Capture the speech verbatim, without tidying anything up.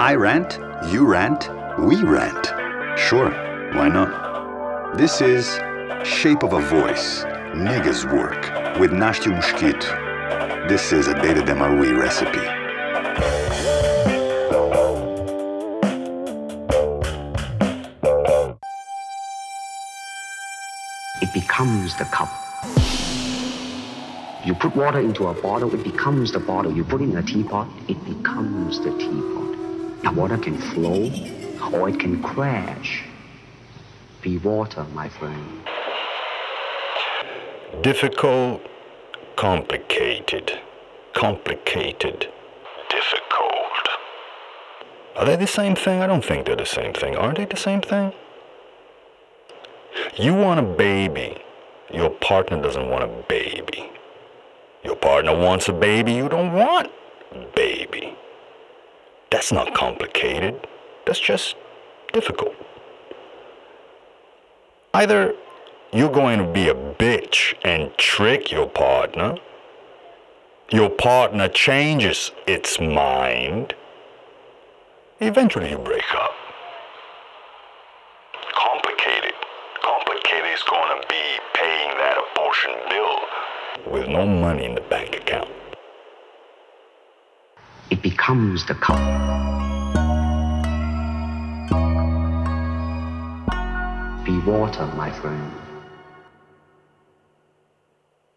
I rant, you rant, we rant. Sure, why not? This is Shape of a Voice, Niggas Work, with Nastya Moshkito. This is a Data Demarui recipe. It becomes the cup. You put water into a bottle, it becomes the bottle. You put it in a teapot, it becomes the teapot. Now, water can flow, or it can crash. Be water, my friend. Difficult, complicated, complicated, difficult. Are they the same thing? I don't think they're the same thing. Are they the same thing? You want a baby. Your partner doesn't want a baby. Your partner wants a baby. You don't want a baby. That's not complicated. That's just difficult. Either you're going to be a bitch and trick your partner, your partner changes its mind, eventually you break up. Complicated. Complicated is going to be paying that abortion bill with no money in the bank account. It becomes the cup. Be water, my friend.